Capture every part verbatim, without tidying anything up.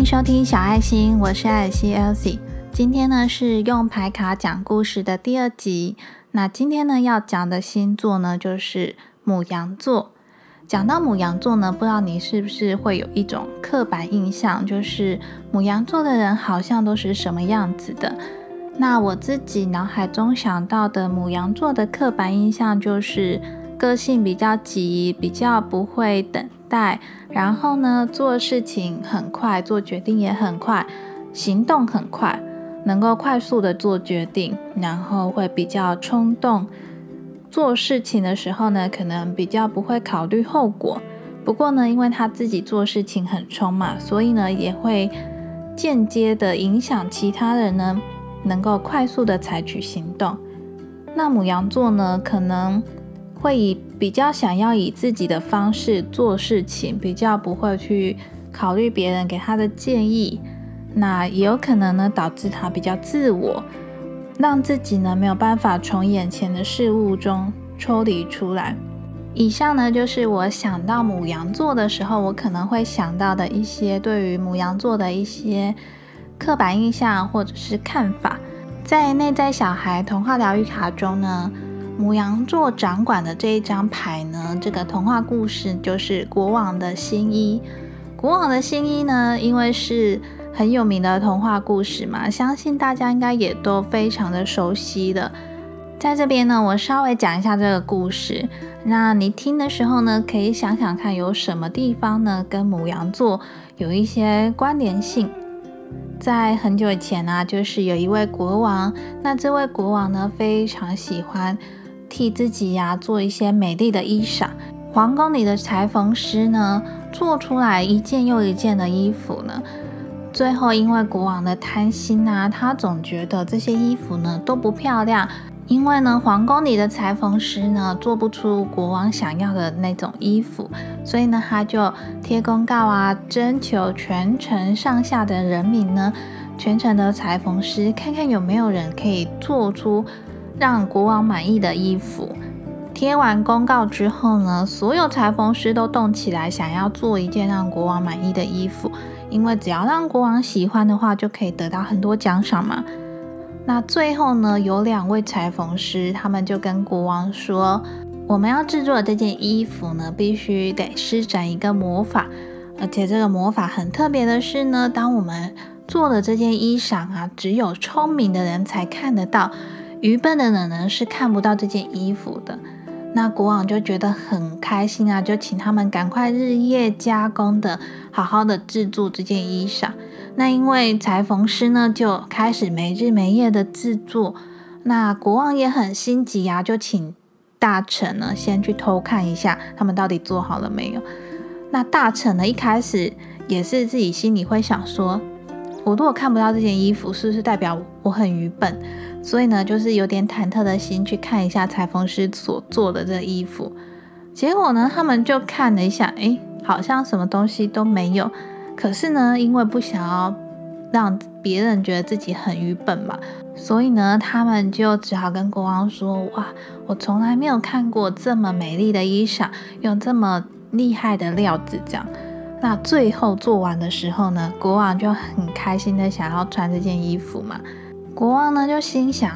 迎收听小爱心，我是艾希 Elsie。 今天呢是用牌卡讲故事的第二集。那今天呢要讲的星座呢就是牡羊座。讲到牡羊座呢，不知道你是不是会有一种刻板印象，就是牡羊座的人好像都是什么样子的。那我自己脑海中想到的牡羊座的刻板印象就是个性比较急，比较不会等待，然后呢做事情很快，做决定也很快，行动很快，能够快速的做决定，然后会比较冲动，做事情的时候呢可能比较不会考虑后果。不过呢因为他自己做事情很冲嘛，所以呢也会间接的影响其他人呢能够快速的采取行动。那牡羊座呢可能会以比较想要以自己的方式做事情，比较不会去考虑别人给他的建议。那也有可能呢导致他比较自我，让自己呢没有办法从眼前的事物中抽离出来。以上呢就是我想到牡羊座的时候我可能会想到的一些对于牡羊座的一些刻板印象或者是看法。在内在小孩童话疗愈卡中呢，牡羊座掌管的这一张牌呢，这个童话故事就是国王的新衣。国王的新衣呢因为是很有名的童话故事嘛，相信大家应该也都非常的熟悉的。在这边呢我稍微讲一下这个故事，那你听的时候呢可以想想看有什么地方呢跟牡羊座有一些关联性。在很久以前啊，就是有一位国王，那这位国王呢非常喜欢替自己呀、啊、做一些美丽的衣裳。皇宫里的裁缝师呢做出来一件又一件的衣服呢，最后因为国王的贪心啊，他总觉得这些衣服呢都不漂亮，因为呢皇宫里的裁缝师呢做不出国王想要的那种衣服，所以呢他就贴公告啊，征求全城上下的人民呢，全城的裁缝师看看有没有人可以做出让国王满意的衣服。贴完公告之后呢，所有裁缝师都动起来想要做一件让国王满意的衣服，因为只要让国王喜欢的话就可以得到很多奖赏嘛。那最后呢有两位裁缝师，他们就跟国王说，我们要制作的这件衣服呢必须得施展一个魔法，而且这个魔法很特别的是呢，当我们做的这件衣裳啊，只有聪明的人才看得到，愚笨的人呢是看不到这件衣服的。那国王就觉得很开心啊，就请他们赶快日夜加工的好好的制作这件衣裳。那因为裁缝师呢就开始没日没夜的制作，那国王也很心急啊，就请大臣呢先去偷看一下他们到底做好了没有。那大臣呢一开始也是自己心里会想说，我如果看不到这件衣服是不是代表我很愚笨，所以呢就是有点忐忑的心去看一下裁缝师所做的这衣服。结果呢他们就看了一下，诶，好像什么东西都没有。可是呢因为不想要让别人觉得自己很愚笨嘛，所以呢他们就只好跟国王说，哇，我从来没有看过这么美丽的衣裳，用这么厉害的料子这样。那最后做完的时候呢，国王就很开心的想要穿这件衣服嘛。国王呢就心想，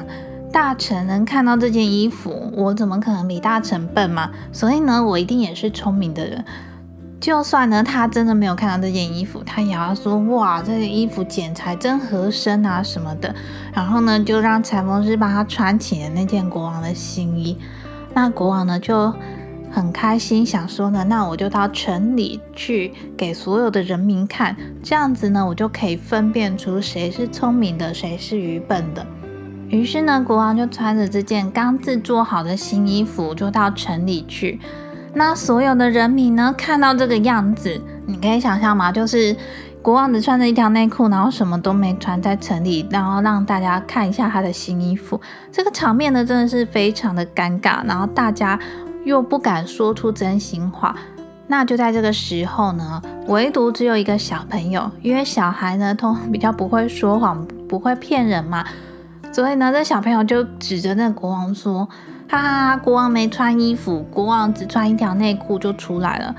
大臣能看到这件衣服，我怎么可能比大臣笨嘛，所以呢我一定也是聪明的人。就算呢他真的没有看到这件衣服，他也要说，哇，这件衣服剪裁真合身啊什么的，然后呢就让裁缝师帮他穿起了那件国王的新衣。那国王呢就很开心，想说呢，那我就到城里去给所有的人民看，这样子呢我就可以分辨出谁是聪明的，谁是愚笨的。于是呢国王就穿着这件刚制作好的新衣服就到城里去。那所有的人民呢看到这个样子，你可以想象吗，就是国王只穿着一条内裤，然后什么都没穿在城里，然后让大家看一下他的新衣服。这个场面呢真的是非常的尴尬，然后大家又不敢说出真心话。那就在这个时候呢，唯独只有一个小朋友，因为小孩呢通常比较不会说谎，不会骗人嘛，所以呢这小朋友就指着那国王说，哈哈，国王没穿衣服，国王只穿一条内裤就出来了。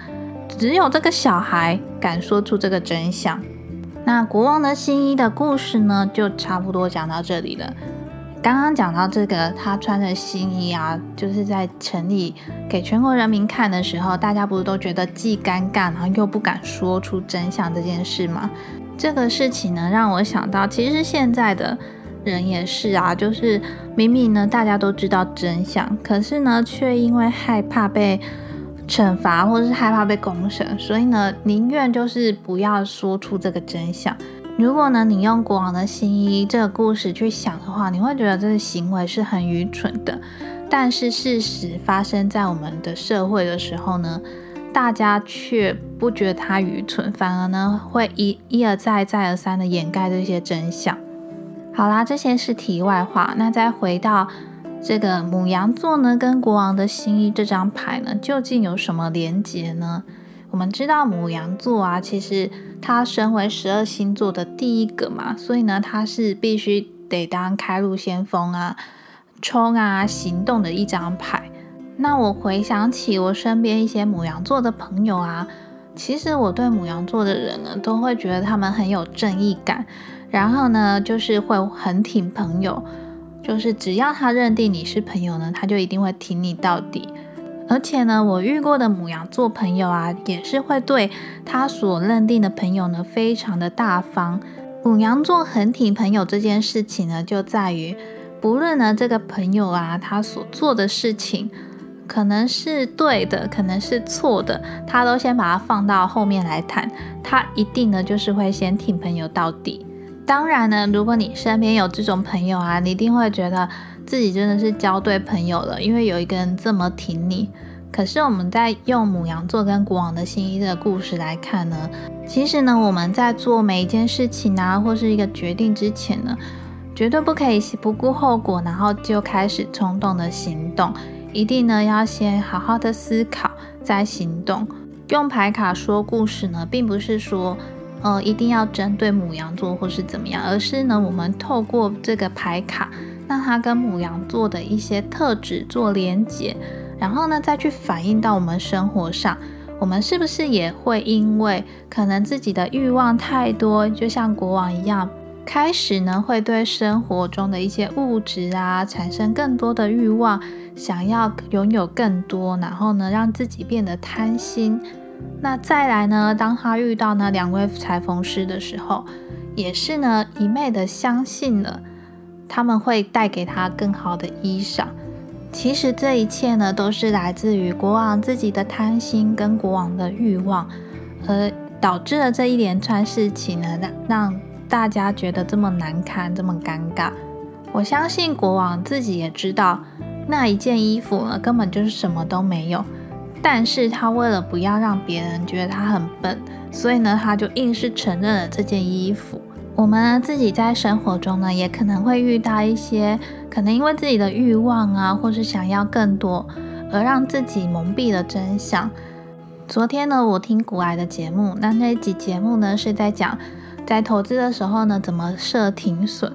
只有这个小孩敢说出这个真相。那国王的新衣的故事呢就差不多讲到这里了。刚刚讲到这个他穿的新衣啊，就是在城里给全国人民看的时候，大家不是都觉得既尴尬然后又不敢说出真相这件事吗？这个事情呢让我想到其实现在的人也是啊，就是明明呢大家都知道真相，可是呢却因为害怕被惩罚或是害怕被公审，所以呢宁愿就是不要说出这个真相。如果呢你用国王的新衣这个故事去想的话，你会觉得这个行为是很愚蠢的，但是事实发生在我们的社会的时候呢，大家却不觉得它愚蠢，反而呢会 一, 一而再再而三的掩盖这些真相。好啦，这些是题外话。那再回到这个牡羊座呢跟国王的新衣这张牌呢究竟有什么连结呢？我们知道牡羊座啊，其实他身为十二星座的第一个嘛，所以呢他是必须得当开路先锋啊、冲啊、行动的一张牌。那我回想起我身边一些牡羊座的朋友啊，其实我对牡羊座的人呢都会觉得他们很有正义感，然后呢就是会很挺朋友，就是只要他认定你是朋友呢，他就一定会挺你到底。而且呢我遇过的牡羊座朋友啊，也是会对他所认定的朋友呢非常的大方。牡羊座很挺朋友这件事情呢，就在于不论呢这个朋友啊他所做的事情可能是对的可能是错的，他都先把它放到后面来谈，他一定呢就是会先挺朋友到底。当然呢如果你身边有这种朋友啊，你一定会觉得自己真的是交对朋友了，因为有一个人这么挺你。可是我们在用牡羊座跟国王的新衣的故事来看呢，其实呢我们在做每一件事情啊或是一个决定之前呢，绝对不可以不顾后果然后就开始冲动的行动，一定呢要先好好的思考再行动。用牌卡说故事呢并不是说呃，一定要针对牡羊座或是怎么样，而是呢我们透过这个牌卡让它跟牡羊座的一些特质做连结，然后呢再去反映到我们生活上，我们是不是也会因为可能自己的欲望太多，就像国王一样，开始呢会对生活中的一些物质啊产生更多的欲望，想要拥有更多，然后呢让自己变得贪心。那再来呢当他遇到那两位裁缝师的时候，也是呢一昧的相信了他们会带给他更好的衣裳。其实这一切呢都是来自于国王自己的贪心跟国王的欲望，而导致了这一连串事情呢让大家觉得这么难堪这么尴尬。我相信国王自己也知道那一件衣服呢根本就是什么都没有，但是他为了不要让别人觉得他很笨，所以呢他就硬是承认了这件衣服。我们自己在生活中呢也可能会遇到一些可能因为自己的欲望啊或是想要更多而让自己蒙蔽了真相。昨天呢我听古来的节目，那那一集节目呢是在讲在投资的时候呢怎么设停损。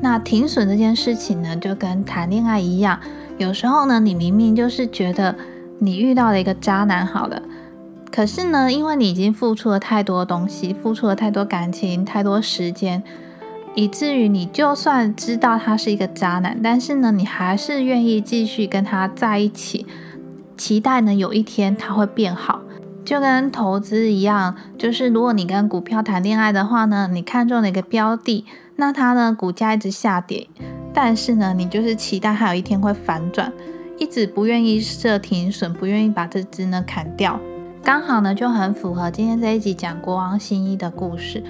那停损这件事情呢就跟谈恋爱一样，有时候呢你明明就是觉得你遇到了一个渣男好了，可是呢因为你已经付出了太多东西，付出了太多感情太多时间，以至于你就算知道他是一个渣男，但是呢你还是愿意继续跟他在一起，期待呢有一天他会变好。就跟投资一样，就是如果你跟股票谈恋爱的话呢，你看中了一个标的，那它呢股价一直下跌，但是呢你就是期待它有一天会反转，一直不愿意设停损，不愿意把这只呢砍掉。刚好呢就很符合今天这一集讲国王新衣的故事。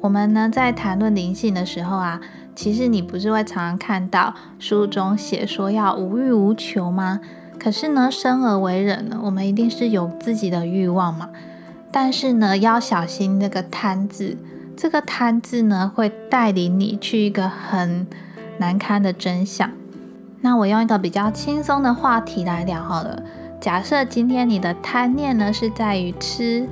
我们呢在谈论灵性的时候啊，其实你不是会常常看到书中写说要无欲无求吗？可是呢生而为人呢，我们一定是有自己的欲望嘛，但是呢要小心这个贪字，这个贪字呢会带领你去一个很难堪的真相。那我用一个比较轻松的话题来聊好了，假设今天你的贪念呢是在于吃，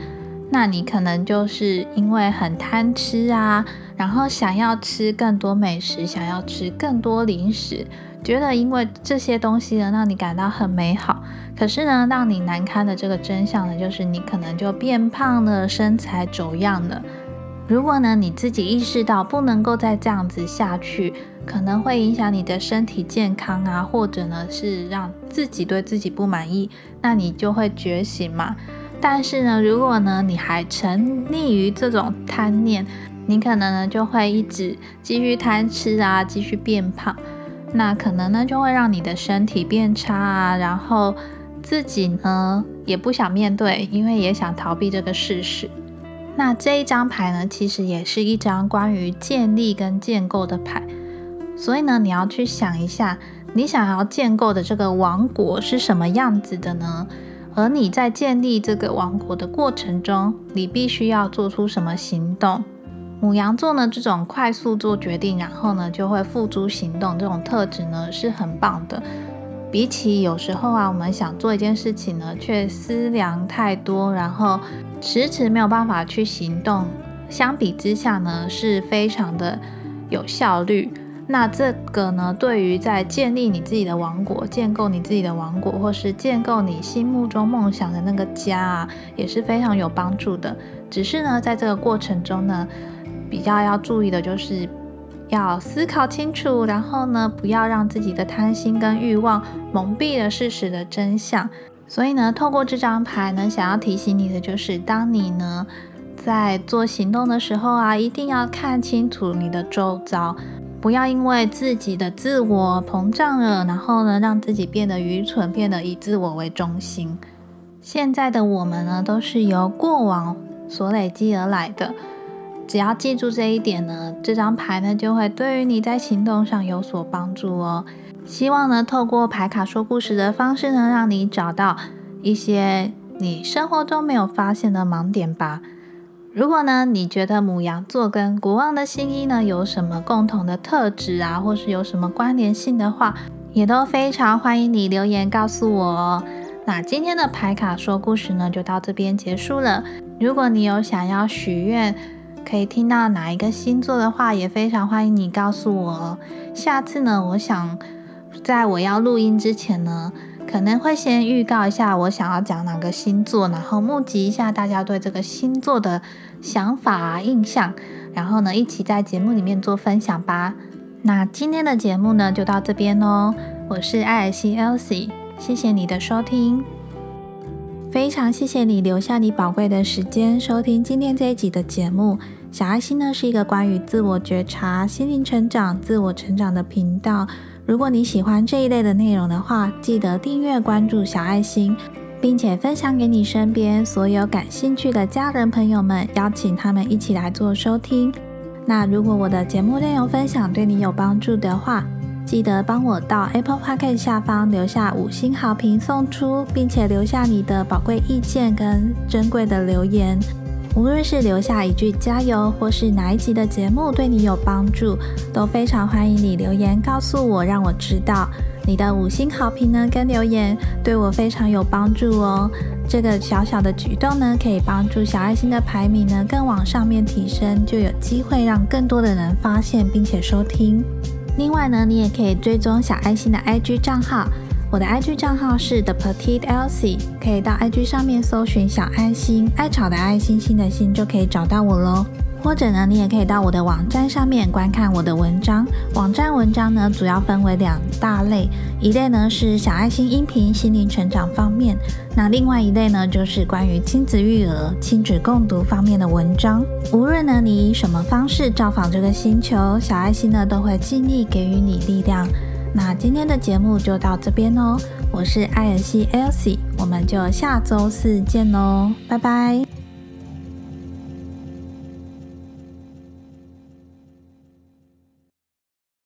那你可能就是因为很贪吃啊，然后想要吃更多美食，想要吃更多零食，觉得因为这些东西呢让你感到很美好。可是呢让你难堪的这个真相呢，就是你可能就变胖了，身材走样了。如果呢你自己意识到不能够再这样子下去，可能会影响你的身体健康啊，或者呢是让自己对自己不满意，那你就会觉醒嘛。但是呢如果呢你还沉溺于这种贪念，你可能呢就会一直继续贪吃啊，继续变胖，那可能呢就会让你的身体变差啊，然后自己呢也不想面对，因为也想逃避这个事实。那这一张牌呢其实也是一张关于建立跟建构的牌，所以呢你要去想一下你想要建构的这个王国是什么样子的呢，而你在建立这个王国的过程中，你必须要做出什么行动。牡羊座呢这种快速做决定，然后呢就会付诸行动，这种特质呢是很棒的。比起有时候啊我们想做一件事情呢却思量太多，然后迟迟没有办法去行动，相比之下呢是非常的有效率。那这个呢对于在建立你自己的王国，建构你自己的王国，或是建构你心目中梦想的那个家啊，也是非常有帮助的。只是呢在这个过程中呢比较要注意的就是要思考清楚，然后呢不要让自己的贪心跟欲望蒙蔽了事实的真相。所以呢透过这张牌呢想要提醒你的就是，当你呢在做行动的时候啊，一定要看清楚你的周遭，不要因为自己的自我膨胀了，然后呢让自己变得愚蠢，变得以自我为中心。现在的我们呢都是由过往所累积而来的，只要记住这一点呢，这张牌呢就会对于你在行动上有所帮助哦。希望呢透过牌卡说故事的方式呢，让你找到一些你生活中没有发现的盲点吧。如果呢你觉得牡羊座跟国王的新衣呢有什么共同的特质啊，或是有什么关联性的话，也都非常欢迎你留言告诉我哦。那今天的牌卡说故事呢就到这边结束了。如果你有想要许愿可以听到哪一个星座的话，也非常欢迎你告诉我哦。下次呢我想在我要录音之前呢，可能会先预告一下我想要讲哪个星座，然后募集一下大家对这个星座的想法啊、印象，然后呢一起在节目里面做分享吧。那今天的节目呢就到这边咯，我是艾尔西 Elsie， 谢谢你的收听，非常谢谢你留下你宝贵的时间收听今天这一集的节目。小爱心呢是一个关于自我觉察、心灵成长、自我成长的频道，如果你喜欢这一类的内容的话，记得订阅关注小爱心，并且分享给你身边所有感兴趣的家人朋友们，邀请他们一起来做收听。那如果我的节目内容分享对你有帮助的话，记得帮我到 Apple Podcast 下方留下五星好评送出，并且留下你的宝贵意见跟珍贵的留言。无论是留下一句加油，或是哪一集的节目对你有帮助，都非常欢迎你留言告诉我，让我知道你的五星好评呢跟留言对我非常有帮助哦。这个小小的举动呢可以帮助小爱心的排名呢更往上面提升，就有机会让更多的人发现并且收听。另外呢你也可以追踪小爱心的 I G 账号，我的 I G 账号是 The Petite Elsie， 可以到 I G 上面搜寻小爱心，爱吵的爱心心的心就可以找到我咯。或者呢你也可以到我的网站上面观看我的文章，网站文章呢主要分为两大类，一类呢是小爱心音频心灵成长方面，那另外一类呢就是关于亲子育儿、亲子共读方面的文章。无论呢你以什么方式造访这个星球，小爱心呢都会尽力给予你力量。那今天的节目就到这边哦，我是艾尔西 Elsie， 我们就下周四见哦，拜拜。